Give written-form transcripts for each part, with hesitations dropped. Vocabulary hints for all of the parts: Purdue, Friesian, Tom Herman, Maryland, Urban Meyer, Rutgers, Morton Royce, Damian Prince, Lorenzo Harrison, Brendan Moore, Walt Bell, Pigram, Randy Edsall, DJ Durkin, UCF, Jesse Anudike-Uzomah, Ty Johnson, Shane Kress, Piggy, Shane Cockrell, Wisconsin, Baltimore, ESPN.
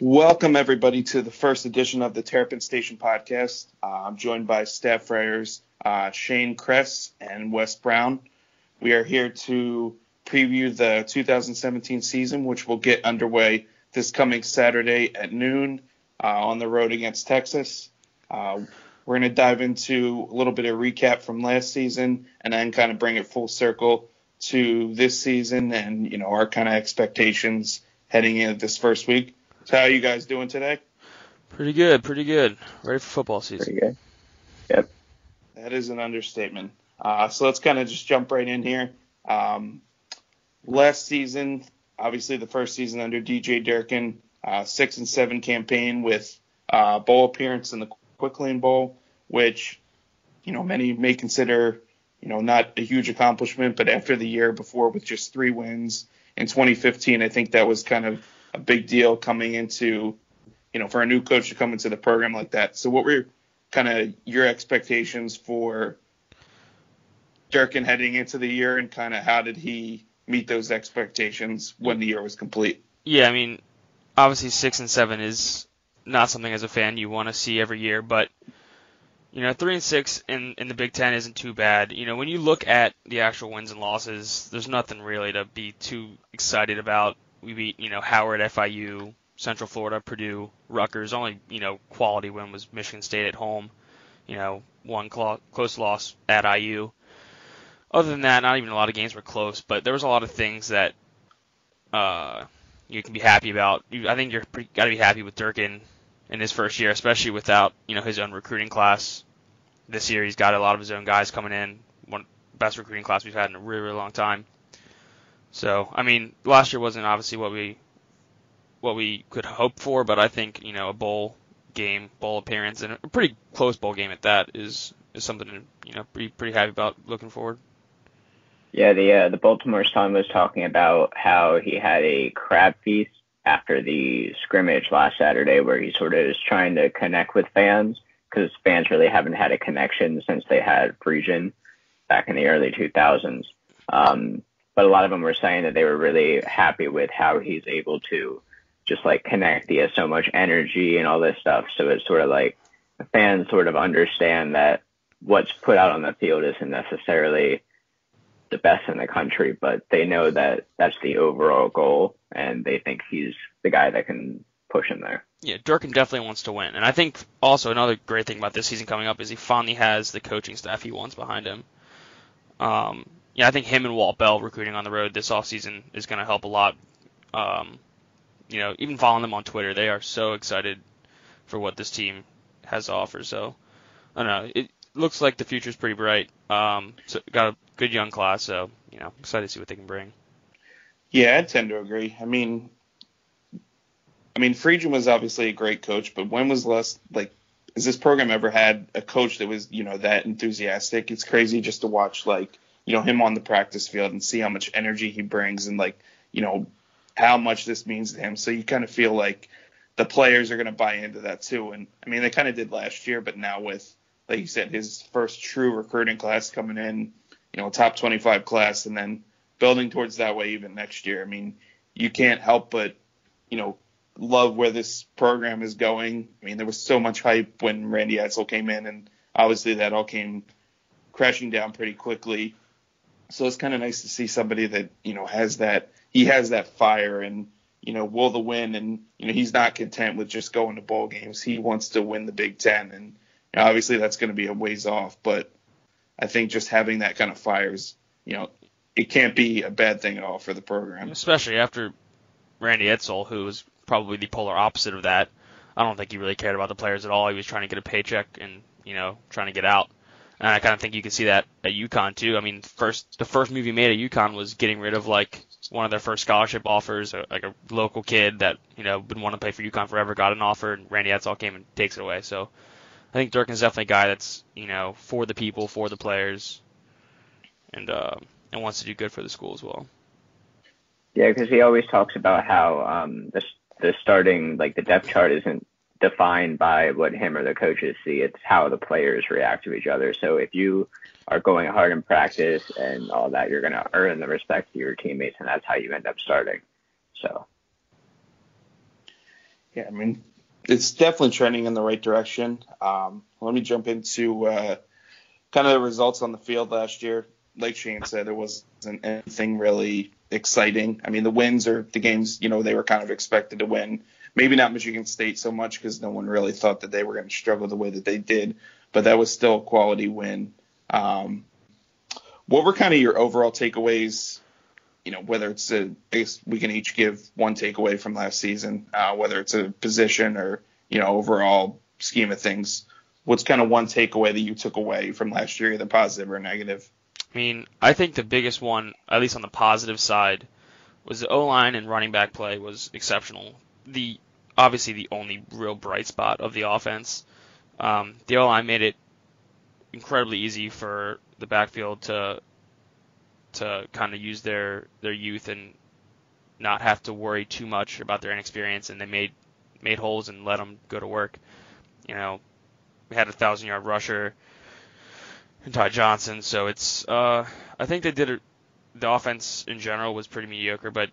Welcome, everybody, to the first edition of the Terrapin Station podcast. I'm joined by staff writers Shane Kress and Wes Brown. We are here to preview the 2017 season, which will get underway this coming Saturday at noon on the road against Texas. We're going to dive into a little bit of recap from last season and then kind of bring it full circle to this season and, you know, our kind of expectations heading into this first week. So how are you guys doing today? Pretty good. Ready for football season. Pretty good. Yep. That is an understatement. So let's kind of just jump right in here. Last season, obviously the first season under DJ Durkin, 6-7 campaign with bowl appearance in the Quick Lane Bowl, which, you know, many may consider, you know, not a huge accomplishment, but after the year before with just 3 wins in 2015, I think that was kind of a big deal coming into, you know, for a new coach to come into the program like that. So what were kind of your expectations for Durkin heading into the year, and kind of how did he meet those expectations when the year was complete? Yeah, I mean, obviously 6-7 is not something as a fan you want to see every year, but, you know, 3-6 in the Big Ten isn't too bad. You know, when you look at the actual wins and losses, there's nothing really to be too excited about. We beat, you know, Howard, FIU, Central Florida, Purdue, Rutgers. Only, you know, quality win was Michigan State at home. You know, one close loss at IU. Other than that, not even a lot of games were close, but there was a lot of things that you can be happy about. I think you're got to be happy with Durkin in his first year, especially without, you know, his own recruiting class. This year he's got a lot of his own guys coming in. One best recruiting class we've had in a really, really long time. So, I mean, last year wasn't obviously what we could hope for, but I think, you know, a bowl appearance and a pretty close bowl game at that is something to, you know, pretty happy about looking forward. Yeah, the Baltimore Sun was talking about how he had a crab feast after the scrimmage last Saturday, where he sort of is trying to connect with fans, because fans really haven't had a connection since they had Friesian back in the early 2000s. But a lot of them were saying that they were really happy with how he's able to just, like, connect. He has so much energy and all this stuff. So it's sort of like the fans sort of understand that what's put out on the field isn't necessarily the best in the country, but they know that that's the overall goal, and they think he's the guy that can push him there. Yeah, Durkin definitely wants to win. And I think also another great thing about this season coming up is he finally has the coaching staff he wants behind him. Yeah, I think him and Walt Bell recruiting on the road this offseason is going to help a lot. You know, even following them on Twitter, they are so excited for what this team has to offer. So, I don't know. It looks like the future's pretty bright. So got a good young class, so, you know, excited to see what they can bring. Yeah, I tend to agree. I mean, Friesian was obviously a great coach, but when was last, like, has this program ever had a coach that was, you know, that enthusiastic? It's crazy just to watch, like, you know, him on the practice field and see how much energy he brings and, like, you know, how much this means to him. So you kind of feel like the players are going to buy into that too. And, I mean, they kind of did last year, but now with, like you said, his first true recruiting class coming in, you know, a top 25 class, and then building towards that way even next year. I mean, you can't help but, you know, love where this program is going. I mean, there was so much hype when Randy Edsall came in, and obviously that all came crashing down pretty quickly. So it's kind of nice to see somebody that, you know, has that fire and, you know, will the win. And, you know, he's not content with just going to bowl games. He wants to win the Big Ten. And, you know, obviously that's going to be a ways off. But I think just having that kind of fire is, you know, it can't be a bad thing at all for the program. Especially after Randy Edsall, who was probably the polar opposite of that. I don't think he really cared about the players at all. He was trying to get a paycheck and, you know, trying to get out. And I kind of think you can see that at UConn, too. I mean, the first move he made at UConn was getting rid of, like, one of their first scholarship offers, like a local kid that, you know, been wanting to play for UConn forever, got an offer, and Randy Edsall came and takes it away. So I think Durkin's definitely a guy that's, you know, for the people, for the players, and wants to do good for the school as well. Yeah, because he always talks about how the starting, like, the depth chart isn't defined by what him or the coaches see. It's how the players react to each other. So if you are going hard in practice and all that, you're going to earn the respect of your teammates, and that's how you end up starting. So yeah, I mean, it's definitely trending in the right direction. Let me jump into kind of the results on the field last year. Like Shane said, there wasn't anything really exciting. I mean, the wins or the games, you know, they were kind of expected to win. Maybe not Michigan State so much because no one really thought that they were going to struggle the way that they did, but that was still a quality win. What were kind of your overall takeaways, you know, whether it's a, I guess we can each give one takeaway from last season, whether it's a position or, you know, overall scheme of things, what's kind of one takeaway that you took away from last year, either positive or negative? I mean, I think the biggest one, at least on the positive side, was the O-line and running back play was exceptional. Obviously the only real bright spot of the offense. The O-line made it incredibly easy for the backfield to kind of use their youth and not have to worry too much about their inexperience, and they made holes and let them go to work. You know, we had a 1,000-yard rusher, Ty Johnson, so it's I think they did it. The offense in general was pretty mediocre, but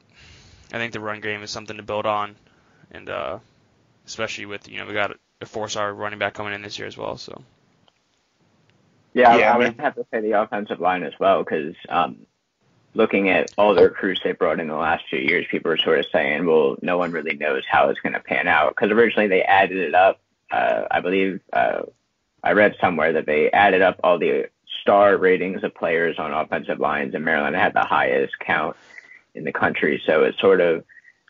I think the run game is something to build on, and especially with, you know, we got a 4-star running back coming in this year as well. So yeah, I would have to say the offensive line as well, because looking at all the recruits they brought in the last 2 years, people were sort of saying, well, no one really knows how it's going to pan out, because originally they added it up. I believe I read somewhere that they added up all the star ratings of players on offensive lines, and Maryland had the highest count in the country. So it's sort of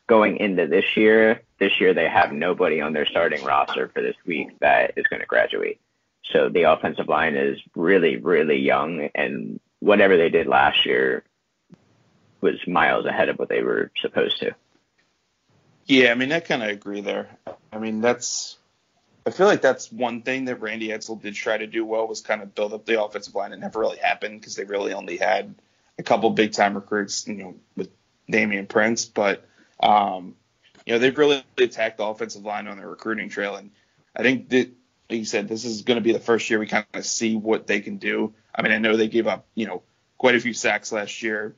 going into this year they have nobody on their starting roster for this week that is going to graduate. So the offensive line is really, really young, and whatever they did last year was miles ahead of what they were supposed to. Yeah, I mean, I kind of agree there. I mean, I feel like that's one thing that Randy Edsall did try to do well, was kind of build up the offensive line. It never really happened because they really only had a couple big-time recruits, you know, with Damian Prince. But, you know, they've really attacked the offensive line on their recruiting trail. And I think that, like you said, this is going to be the first year we kind of see what they can do. I mean, I know they gave up, you know, quite a few sacks last year,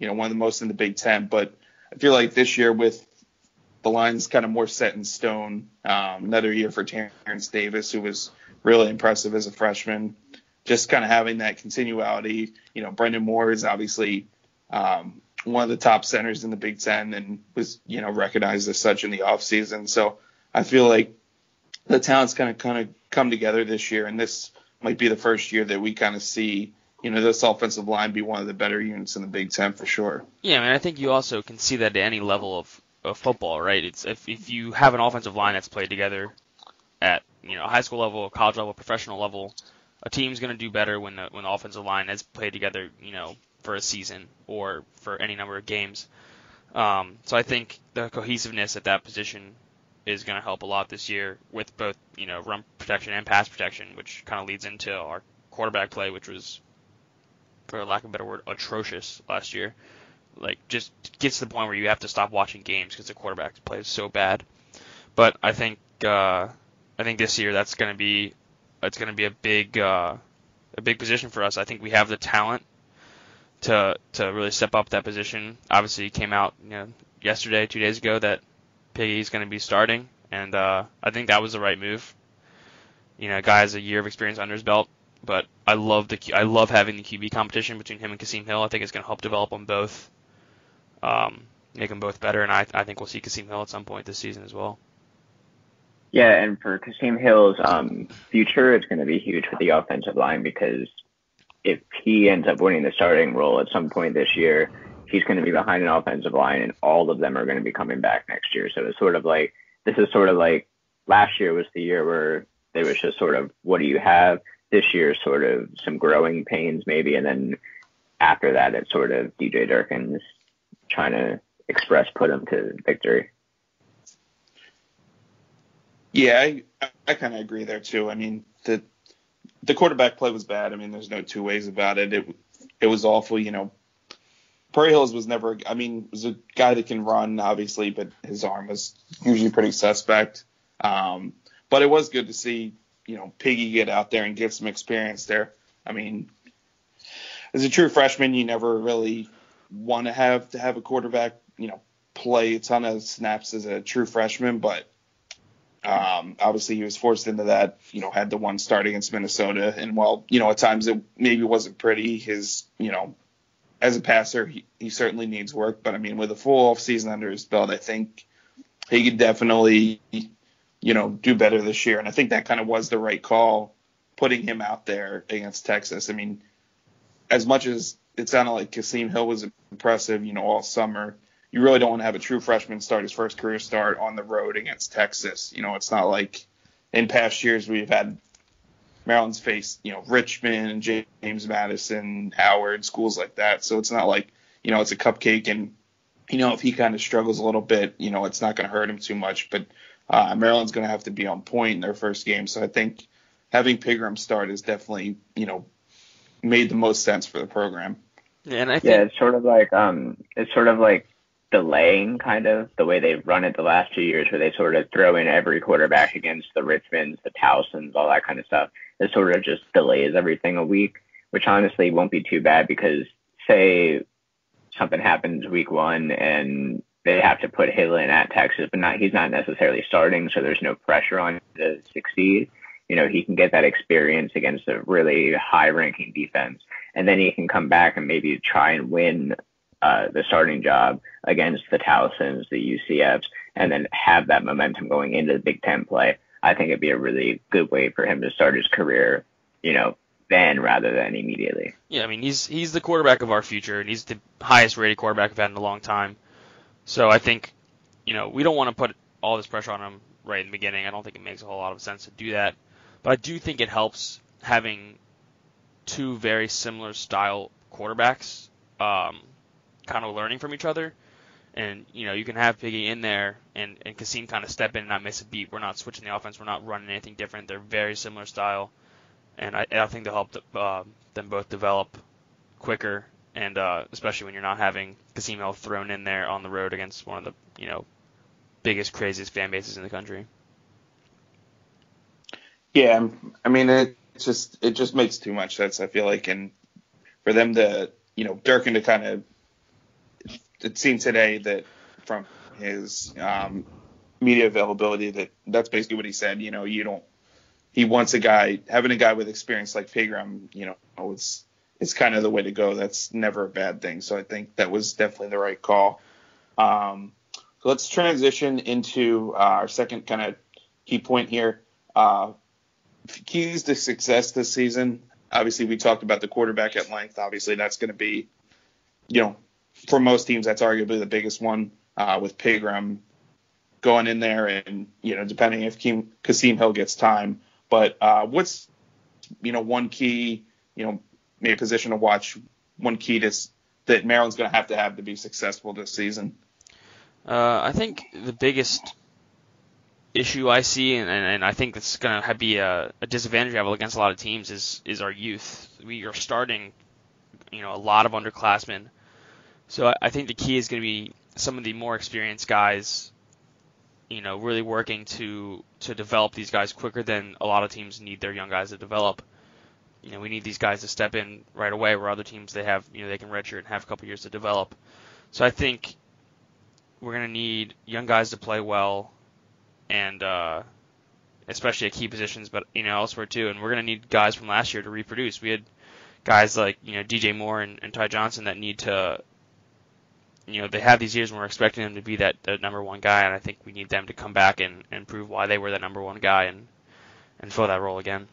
you know, one of the most in the Big Ten. But I feel like this year with the line's kind of more set in stone. Another year for Terrence Davis, who was really impressive as a freshman. Just kind of having that continuality. You know, Brendan Moore is obviously one of the top centers in the Big Ten and was, you know, recognized as such in the offseason. So I feel like the talent's kind of come together this year, and this might be the first year that we kind of see, you know, this offensive line be one of the better units in the Big Ten for sure. Yeah, I mean, I think you also can see that at any level of football, right? It's if you have an offensive line that's played together at, you know, high school level, college level, professional level, a team's going to do better when the offensive line has played together, you know, for a season or for any number of games. So I think the cohesiveness at that position is going to help a lot this year with both, you know, run protection and pass protection, which kind of leads into our quarterback play, which was, for lack of a better word, atrocious last year. Like, just gets to the point where you have to stop watching games because the quarterback play is so bad. But I think this year it's going to be a big position for us. I think we have the talent to really step up that position. Obviously, it came out, you know, yesterday, 2 days ago, that Piggy's going to be starting, and I think that was the right move. You know, guy has a year of experience under his belt, but I love having the QB competition between him and Kasim Hill. I think it's going to help develop them both. Make them both better, and I think we'll see Kasim Hill at some point this season as well. Yeah, and for Kasim Hill's future, it's going to be huge for the offensive line, because if he ends up winning the starting role at some point this year, he's going to be behind an offensive line, and all of them are going to be coming back next year. So it's sort of like, this is sort of like last year was the year where there was just sort of, what do you have? This year, sort of some growing pains maybe, and then after that, it's sort of DJ Durkin's trying to put him to victory. Yeah, I kind of agree there too. I mean, the quarterback play was bad. I mean, there's no two ways about it. It was awful. You know, Perry Hills was never, I mean, was a guy that can run, obviously, but his arm was usually pretty suspect. But it was good to see, you know, Piggy get out there and get some experience there. I mean, as a true freshman, you never really want to have a quarterback, you know, play a ton of snaps as a true freshman, but obviously he was forced into that, you know, had the one start against Minnesota. And while, you know, at times it maybe wasn't pretty, his, you know, as a passer, he certainly needs work. But, I mean, with a full offseason under his belt, I think he could definitely, you know, do better this year. And I think that kind of was the right call, putting him out there against Texas. I mean, as much as it sounded like Kasim Hill was impressive, you know, all summer, you really don't want to have a true freshman start his first career start on the road against Texas. You know, it's not like in past years we've had Maryland's faced, you know, Richmond, James Madison, Howard, schools like that. So it's not like, you know, it's a cupcake. And, you know, if he kind of struggles a little bit, you know, it's not going to hurt him too much. But Maryland's going to have to be on point in their first game. So I think having Pigram start is definitely, you know, made the most sense for the program. And I think it's sort of like delaying kind of the way they've run it the last 2 years, where they sort of throw in every quarterback against the Richmonds, the Towsons, all that kind of stuff. It sort of just delays everything a week, which honestly won't be too bad, because say something happens week one and they have to put Hill in at Texas, but he's not necessarily starting, so there's no pressure on him to succeed. You know, he can get that experience against a really high-ranking defense, and then he can come back and maybe try and win the starting job against the Towsons, the UCFs, and then have that momentum going into the Big Ten play. I think it'd be a really good way for him to start his career, you know, then rather than immediately. Yeah, I mean, he's the quarterback of our future, and he's the highest-rated quarterback we've had in a long time. So I think, you know, we don't want to put all this pressure on him right in the beginning. I don't think it makes a whole lot of sense to do that. But I do think it helps having two very similar style quarterbacks kind of learning from each other. And, you know, you can have Piggy in there and Kasim kind of step in and not miss a beat. We're not switching the offense. We're not running anything different. They're very similar style. And I think they'll help them both develop quicker, and especially when you're not having Kasim Hill thrown in there on the road against one of the, you know, biggest, craziest fan bases in the country. Yeah, I mean, it just makes too much sense, I feel like. And for them to, you know, Durkin to kind of, it seemed today that from his media availability that's basically what he said. You know, he wants a guy, having a guy with experience like Pigram, you know, it's kind of the way to go. That's never a bad thing. So I think that was definitely the right call. So let's transition into our second kind of key point here. Keys to success this season. Obviously, we talked about the quarterback at length. Obviously, that's going to be, you know, for most teams, that's arguably the biggest one, with Pigram going in there and, you know, depending if Kasim Hill gets time. But what's, you know, one key, you know, maybe position to watch, one key that Maryland's going to have to be successful this season? I think the biggest issue I see, and I think that's going to be a disadvantage level against a lot of teams, is our youth. We are starting, you know, a lot of underclassmen. So I think the key is going to be some of the more experienced guys, you know, really working to develop these guys quicker than a lot of teams need their young guys to develop. You know, we need these guys to step in right away, where other teams, they have, you know, they can redshirt and have a couple years to develop. So I think we're going to need young guys to play well, and especially at key positions, but, you know, elsewhere too. And we're going to need guys from last year to reproduce. We had guys like, you know, DJ Moore and Ty Johnson that need to, you know, they have these years when we're expecting them to be that number one guy, and I think we need them to come back and prove why they were that number one guy and fill that role again.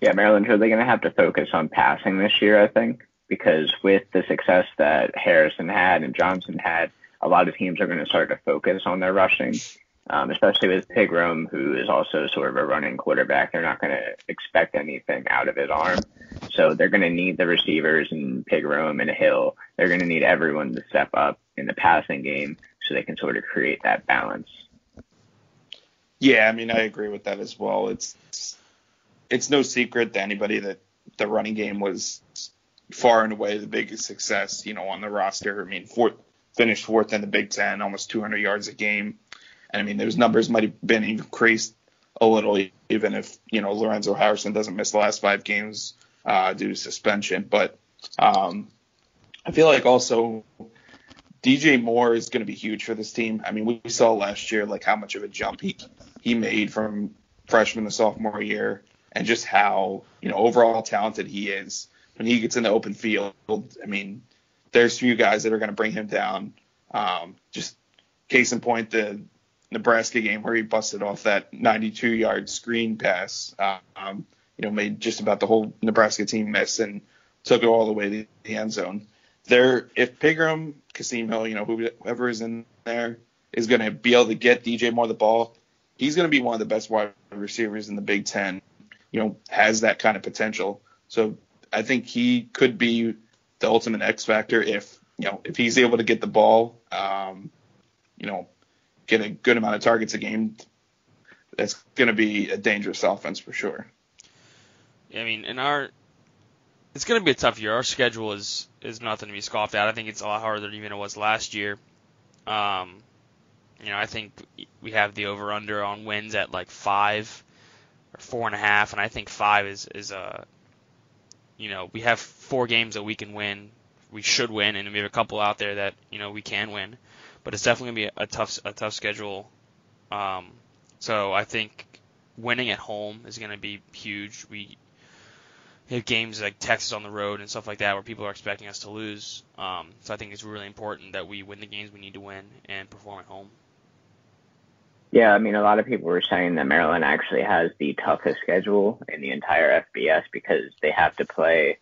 Yeah, Maryland's really going to have to focus on passing this year, I think, because with the success that Harrison had and Johnson had, a lot of teams are going to start to focus on their rushing, especially with Pigram, who is also sort of a running quarterback. They're not going to expect anything out of his arm. So they're going to need the receivers and Pigram and Hill. They're going to need everyone to step up in the passing game so they can sort of create that balance. Yeah, I mean, I agree with that as well. It's no secret to anybody that the running game was far and away the biggest success, you know, on the roster. I mean, finished fourth in the Big Ten, almost 200 yards a game. And, I mean, those numbers might have been increased a little, even if, you know, Lorenzo Harrison doesn't miss the last 5 games due to suspension. But I feel like also DJ Moore is going to be huge for this team. I mean, we saw last year, like, how much of a jump he made from freshman to sophomore year, and just how, you know, overall talented he is. When he gets in the open field, I mean, there's few guys that are going to bring him down. Just case in point, the Nebraska game where he busted off that 92-yard screen pass, you know, made just about the whole Nebraska team miss and took it all the way to the end zone. There, if Pigram, Kasim Hill, you know, whoever is in there is going to be able to get DJ Moore the ball, he's going to be one of the best wide receivers in the Big Ten, you know, has that kind of potential. So I think he could be the ultimate X factor if, you know, if he's able to get the ball, you know, get a good amount of targets a game. That's going to be a dangerous offense for sure. I mean, it's going to be a tough year. Our schedule is nothing to be scoffed at. I think it's a lot harder than even it was last year. You know, I think we have the over-under on wins at like 5 or 4.5, and I think 5 is you know, we have 4 games that we can win, we should win, and we have a couple out there that, you know, we can win. But it's definitely going to be a tough schedule. So I think winning at home is going to be huge. We have games like Texas on the road and stuff like that where people are expecting us to lose. So I think it's really important that we win the games we need to win and perform at home. Yeah, I mean, a lot of people were saying that Maryland actually has the toughest schedule in the entire FBS because they have to play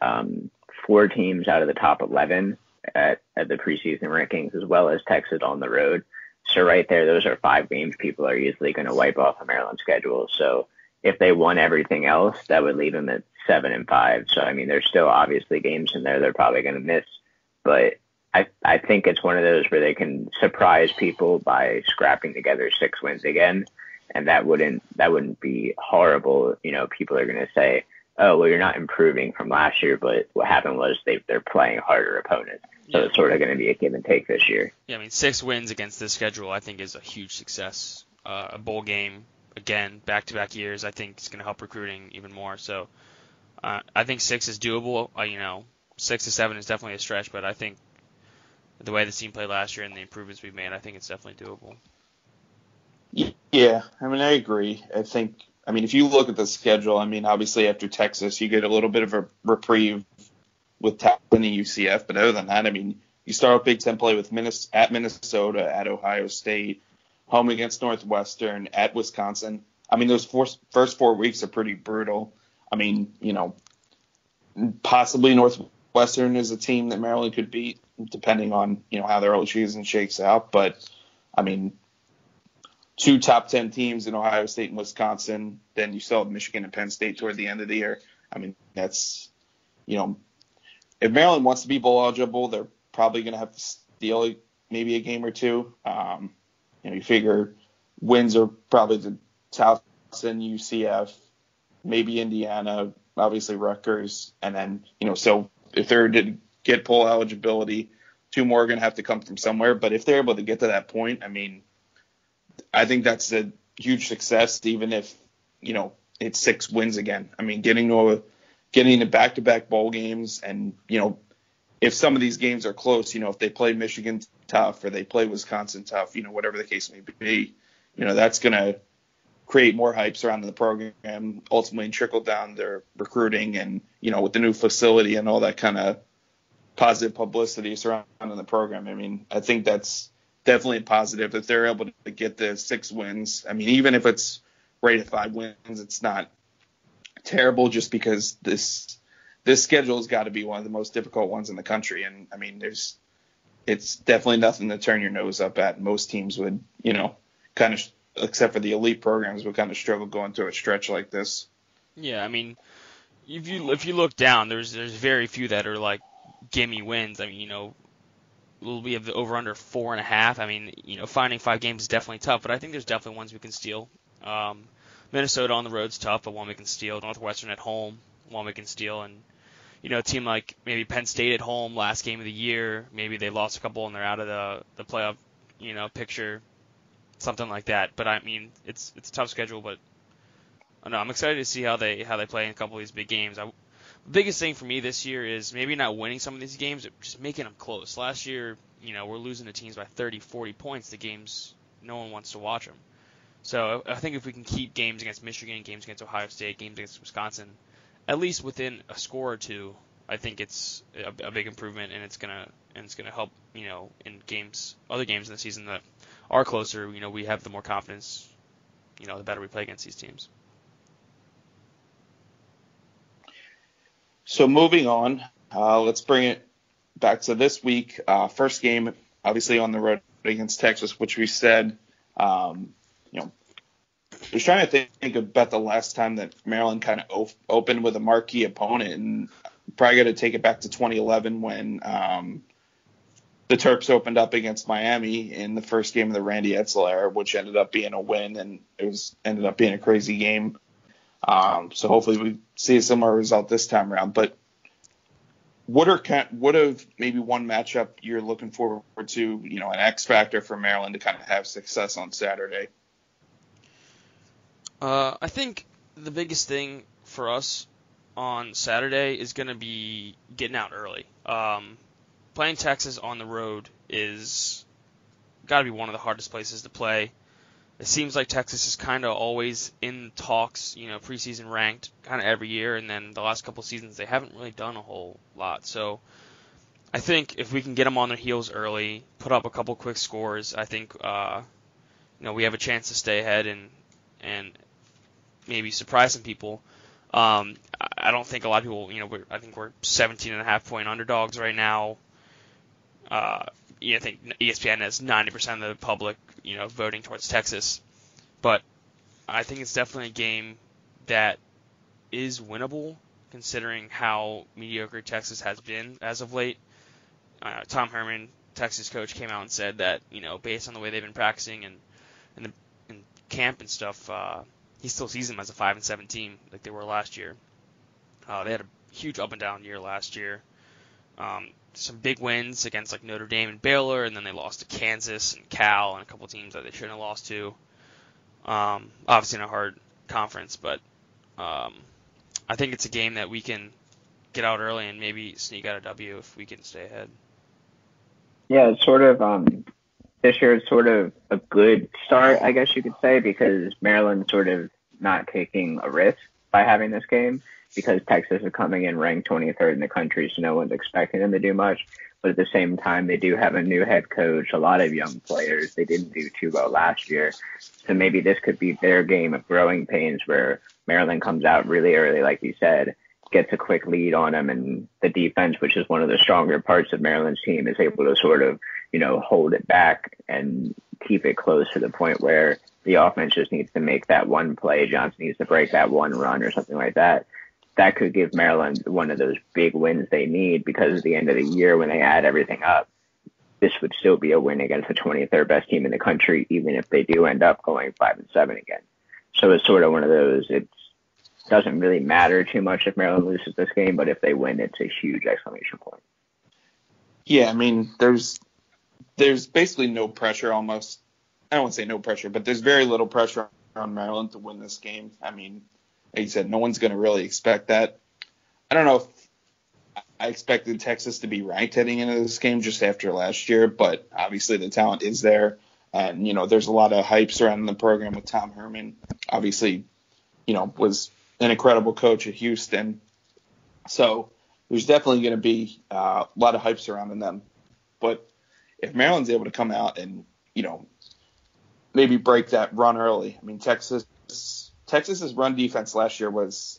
4 teams out of the top 11 at the preseason rankings, as well as Texas on the road. So right there, those are 5 games people are usually going to wipe off of Maryland's schedule. So if they won everything else, that would leave them at 7-5. So, I mean, there's still obviously games in there they're probably going to miss. But I think it's one of those where they can surprise people by scrapping together 6 wins again. And that wouldn't be horrible. You know, people are going to say, oh, well, you're not improving from last year, but what happened was they're playing harder opponents. So yeah. It's sort of going to be a give and take this year. Yeah, I mean, 6 wins against this schedule I think is a huge success. A bowl game, again, back-to-back years, I think it's going to help recruiting even more. So I think 6 is doable. You know, 6 to 7 is definitely a stretch, but I think the way the team played last year and the improvements we've made, I think it's definitely doable. Yeah, I mean, I agree. I think, I mean, if you look at the schedule, I mean, obviously after Texas, you get a little bit of a reprieve with Towson and UCF, but other than that, I mean, you start with Big Ten play with at Minnesota, at Ohio State, home against Northwestern, at Wisconsin. I mean, those first 4 weeks are pretty brutal. I mean, you know, possibly Northwestern is a team that Maryland could beat, depending on, you know, how their early season shakes out. But, I mean, 2 top 10 teams in Ohio State and Wisconsin, then you still have Michigan and Penn State toward the end of the year. I mean, that's, you know, if Maryland wants to be bowl eligible, they're probably going to have to steal maybe a game or two. You know, you figure wins are probably the Towson, UCF, maybe Indiana, obviously Rutgers, and then, you know, so if they're to get bowl eligibility, 2 more are going to have to come from somewhere. But if they're able to get to that point, I mean, I think that's a huge success, even if, you know, it's 6 wins again. I mean, getting to back-to-back bowl games, and, you know, if some of these games are close, you know, if they play Michigan tough or they play Wisconsin tough, you know, whatever the case may be, you know, that's going to create more hype surrounding the program, ultimately trickle down their recruiting, and, you know, with the new facility and all that kind of positive publicity surrounding the program. I mean, I think that's definitely a positive if they're able to get the 6 wins. I mean, even if it's right at 5 wins, it's not terrible, just because this schedule has got to be one of the most difficult ones in the country. And I mean, it's definitely nothing to turn your nose up at. Most teams would, you know, kind of, except for the elite programs, would kind of struggle going through a stretch like this. Yeah, I mean, if you look down, there's very few that are like gimme wins. I mean, you know, we have the over under 4.5. I mean, you know, finding 5 games is definitely tough, but I think there's definitely ones we can steal. Minnesota on the road's tough, but one we can steal. Northwestern at home, one we can steal. And, you know, a team like maybe Penn State at home, last game of the year, maybe they lost a couple and they're out of the playoff, you know, picture, something like that. But I mean, it's a tough schedule, but I don't know, I'm excited to see how they play in a couple of these big games. biggest thing for me this year is maybe not winning some of these games, but just making them close. Last year, you know, we're losing to teams by 30, 40 points. The games, no one wants to watch them. So I think if we can keep games against Michigan, games against Ohio State, games against Wisconsin, at least within a score or two, I think it's a big improvement, and it's gonna help, you know, in games, other games in the season that are closer. You know, we have the more confidence, you know, the better we play against these teams. So moving on, let's bring it back to this week. First game, obviously on the road against Texas, which we said, you know, I was trying to think about the last time that Maryland kind of opened with a marquee opponent, and probably got to take it back to 2011 when the Terps opened up against Miami in the first game of the Randy Edsall era, which ended up being a win, and ended up being a crazy game. So hopefully we see a similar result this time around. But what maybe one matchup you're looking forward to, you know, an X factor for Maryland to kind of have success on Saturday? I think the biggest thing for us on Saturday is going to be getting out early. Playing Texas on the road is got to be one of the hardest places to play. It seems like Texas is kind of always in talks, you know, preseason ranked kind of every year, and then the last couple seasons they haven't really done a whole lot. So I think if we can get them on their heels early, put up a couple quick scores, I think you know, we have a chance to stay ahead and maybe surprise some people. I don't think a lot of people, you know, I think we're 17.5-point underdogs right now. I think ESPN has 90% of the public, you know, voting towards Texas. But I think it's definitely a game that is winnable, considering how mediocre Texas has been as of late. Tom Herman, Texas coach, came out and said that, you know, based on the way they've been practicing and camp and stuff, he still sees them as a 5-7 team like they were last year. They had a huge up-and-down year last year. Some big wins against like Notre Dame and Baylor, and then they lost to Kansas and Cal and a couple teams that they shouldn't have lost to. Obviously in a hard conference, but I think it's a game that we can get out early and maybe sneak out a W if we can stay ahead. Yeah, it's sort of this year is sort of a good start, I guess you could say, because Maryland's sort of not taking a risk by having this game, because Texas is coming in ranked 23rd in the country, so no one's expecting them to do much. But at the same time, they do have a new head coach, a lot of young players. They didn't do too well last year. So maybe this could be their game of growing pains, where Maryland comes out really early, like you said, gets a quick lead on them, and the defense, which is one of the stronger parts of Maryland's team, is able to sort of, you know, hold it back and keep it close to the point where the offense just needs to make that one play. Johnson needs to break that one run or something like that. That could give Maryland one of those big wins they need, because at the end of the year, when they add everything up, this would still be a win against the 23rd best team in the country, even if they do end up going 5-7 again. So it's sort of one of those, it doesn't really matter too much if Maryland loses this game, but if they win, it's a huge exclamation point. Yeah, I mean, there's basically no pressure almost. I don't want to say no pressure, but there's very little pressure on Maryland to win this game. I mean, like you said, no one's going to really expect that. I don't know if I expected Texas to be ranked heading into this game just after last year, but obviously the talent is there. And, you know, there's a lot of hype surrounding the program with Tom Herman. Obviously, you know, was an incredible coach at Houston. So there's definitely going to be a lot of hype surrounding them. But if Maryland's able to come out and, you know, maybe break that run early, I mean, Texas's run defense last year was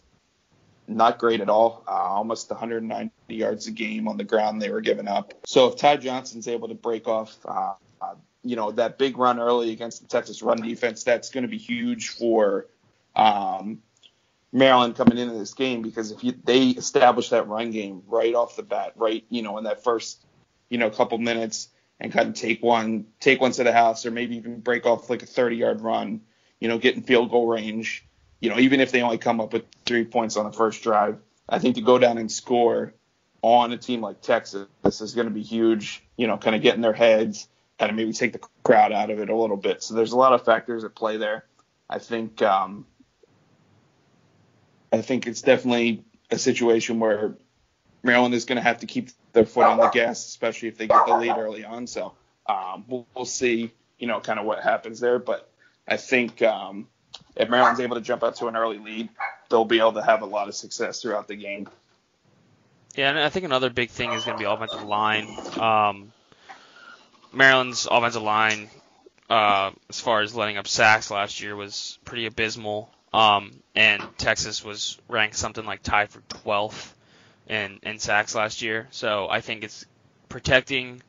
not great at all, almost 190 yards a game on the ground they were giving up. So if Ty Johnson's able to break off, you know, that big run early against the Texas run defense, that's going to be huge for Maryland coming into this game, because if they establish that run game right off the bat, right, you know, in that first, you know, couple minutes, and kind of take one to the house, or maybe even break off like a 30-yard run, you know, get in field goal range, you know, even if they only come up with 3 points on the first drive, I think to go down and score on a team like Texas, this is going to be huge, you know, kind of get in their heads, kind of maybe take the crowd out of it a little bit. So there's a lot of factors at play there. I think it's definitely a situation where Maryland is going to have to keep their foot on the gas, especially if they get the lead early on. So we'll see, you know, kind of what happens there. But I think if Maryland's able to jump out to an early lead, they'll be able to have a lot of success throughout the game. Yeah, and I think another big thing is going to be offensive line. Maryland's offensive line, as far as letting up sacks last year, was pretty abysmal. And Texas was ranked something like tied for 12th in sacks last year. So I think it's protecting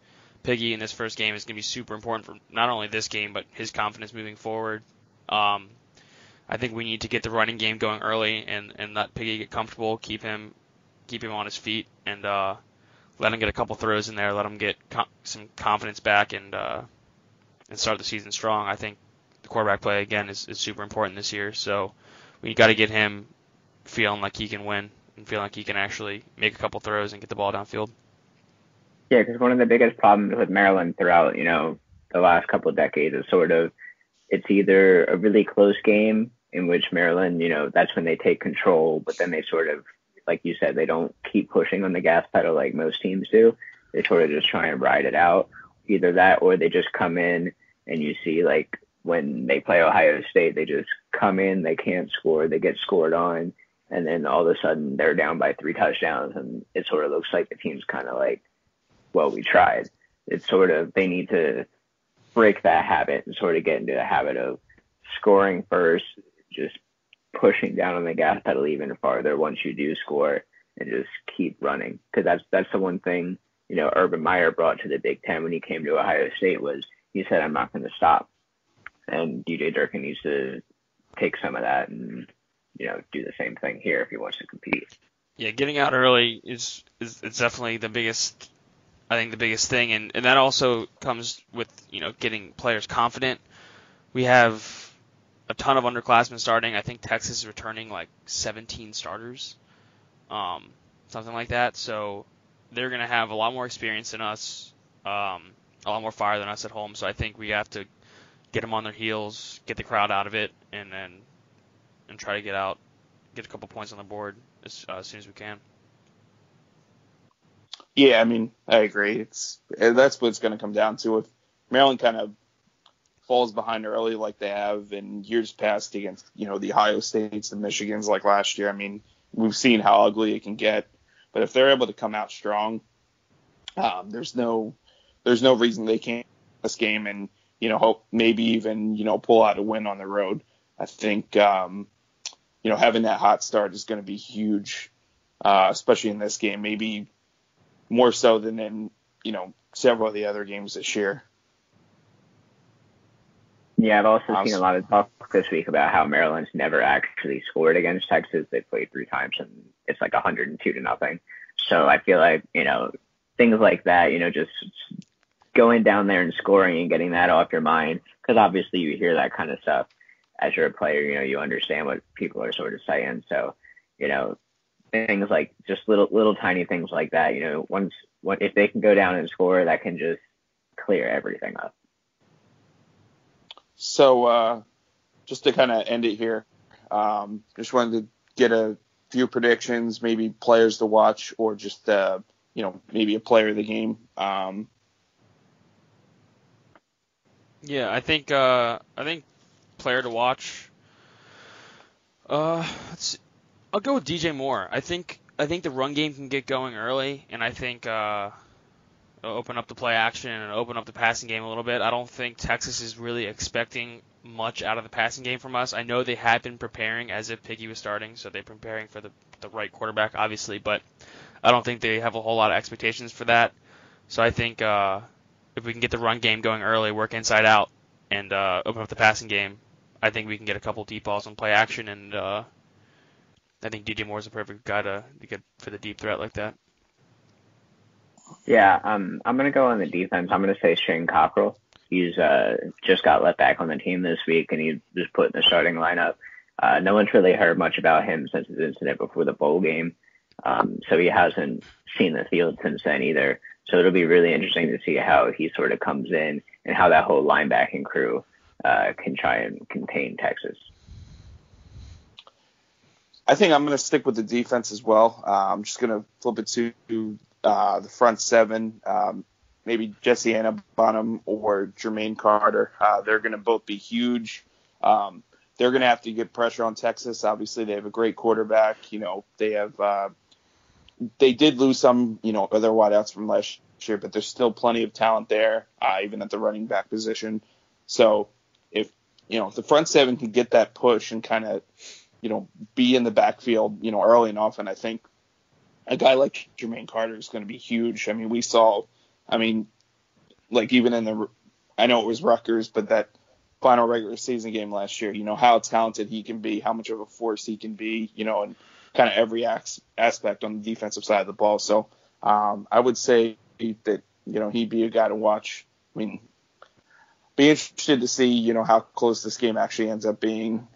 Piggy in this first game is going to be super important for not only this game, but his confidence moving forward. I think we need to get the running game going early and let Piggy get comfortable, keep him on his feet, and let him get a couple throws in there, let him get some confidence back and start the season strong. I think the quarterback play, again, is super important this year. So we got to get him feeling like he can win and feeling like he can actually make a couple throws and get the ball downfield. Yeah, because one of the biggest problems with Maryland throughout, you know, the last couple of decades is sort of it's either a really close game in which Maryland, you know, that's when they take control, but then they sort of, like you said, they don't keep pushing on the gas pedal like most teams do. They sort of just try and ride it out. Either that or they just come in and you see, like, when they play Ohio State, they just come in, they can't score, they get scored on, and then all of a sudden they're down by 3 touchdowns, and it sort of looks like the team's kind of like, well, we tried. It's sort of, they need to break that habit and sort of get into the habit of scoring first, just pushing down on the gas pedal even farther once you do score, and just keep running. Because that's the one thing, you know, Urban Meyer brought to the Big Ten when he came to Ohio State was he said, I'm not going to stop. And DJ Durkin needs to take some of that and, you know, do the same thing here if he wants to compete. Yeah, getting out early is definitely the biggest, I think, the biggest thing. And that also comes with, you know, getting players confident. We have a ton of underclassmen starting. I think Texas is returning like 17 starters, something like that. So they're going to have a lot more experience than us, a lot more fire than us at home. So I think we have to get them on their heels, get the crowd out of it, and try to get a couple points on the board as soon as we can. Yeah, I mean, I agree. That's what it's going to come down to. If Maryland kind of falls behind early like they have in years past against, you know, the Ohio States, the Michigans like last year, I mean, we've seen how ugly it can get. But if they're able to come out strong, there's no reason they can't win this game and, you know, hope maybe even, you know, pull out a win on the road. I think, you know, having that hot start is going to be huge, especially in this game, maybe more so than in, you know, several of the other games this year. Yeah, I've also seen a lot of talk this week about how Maryland's never actually scored against Texas. They played 3 times, and it's like 102-0. So I feel like, you know, things like that, you know, just going down there and scoring and getting that off your mind, because obviously you hear that kind of stuff as you're a player. You know, you understand what people are sort of saying. So, you know, things like just little tiny things like that. You know, once if they can go down and score, that can just clear everything up. So just to kind of end it here, just wanted to get a few predictions, maybe players to watch or just, you know, maybe a player of the game. Yeah, I think player to watch. I'll go with DJ Moore. I think the run game can get going early, and I think open up the play action and open up the passing game a little bit. I don't think Texas is really expecting much out of the passing game from us. I know they had been preparing as if Piggy was starting, so they're preparing for the right quarterback, obviously, but I don't think they have a whole lot of expectations for that. So I think if we can get the run game going early, work inside out, and open up the passing game, I think we can get a couple deep balls on play action, and I think DJ Moore is a perfect guy to get for the deep threat like that. Yeah, I'm going to go on the defense. I'm going to say Shane Cockrell. He's just got let back on the team this week, and he was put in the starting lineup. No one's really heard much about him since his incident before the bowl game, so he hasn't seen the field since then either. So it'll be really interesting to see how he sort of comes in and how that whole linebacking crew can try and contain Texas. I think I'm going to stick with the defense as well. I'm just going to flip it to the front seven, maybe Jesse Anudike-Uzomah or Jermaine Carter. They're going to both be huge. They're going to have to get pressure on Texas. Obviously, they have a great quarterback. You know, they have they did lose some, you know, other wideouts from last year, but there's still plenty of talent there, even at the running back position. So if, you know, if the front seven can get that push and kind of, you know, be in the backfield, you know, early and often, I think a guy like Jermaine Carter is going to be huge. I mean, we saw, like even in the, I know it was Rutgers, but that final regular season game last year, you know, how talented he can be, how much of a force he can be, you know, and kind of every aspect on the defensive side of the ball. So I would say that, you know, he'd be a guy to watch. I mean, be interested to see, you know, how close this game actually ends up being.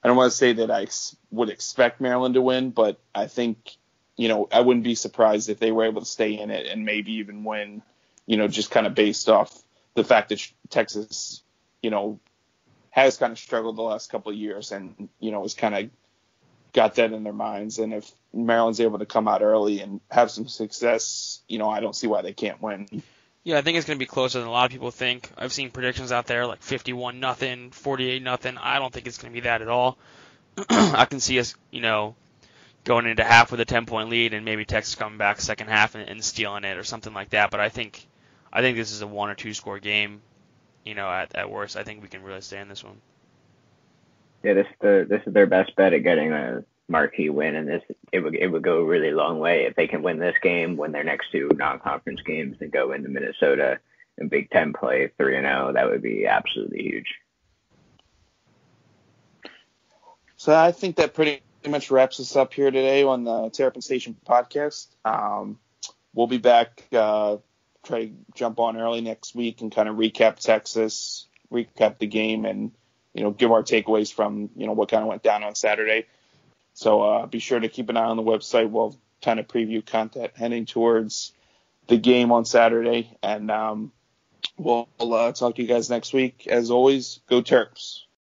I don't want to say that I would expect Maryland to win, but I think, you know, I wouldn't be surprised if they were able to stay in it and maybe even win, you know, just kind of based off the fact that Texas, you know, has kind of struggled the last couple of years and, you know, has kind of got that in their minds. And if Maryland's able to come out early and have some success, you know, I don't see why they can't win. Yeah, I think it's going to be closer than a lot of people think. I've seen predictions out there like 51-0, 48-0. I don't think it's going to be that at all. I can see us, you know, going into half with a 10-point lead and maybe Texas coming back second half and stealing it or something like that. But I think this is a 1 or 2 score game. You know, at worst, I think we can really stay in this one. Yeah, this is their best bet at getting a marquee win, and this it would go a really long way if they can win this game, win their next two non-conference games, and go into Minnesota and Big Ten play 3-0. That would be absolutely huge. So I think that pretty much wraps us up here today on the Terrapin Station podcast. We'll be back. Try to jump on early next week and kind of recap Texas, recap the game, and, you know, give our takeaways from, you know, what kind of went down on Saturday. So be sure to keep an eye on the website. We'll kind of preview content heading towards the game on Saturday. And we'll talk to you guys next week. As always, go Terps.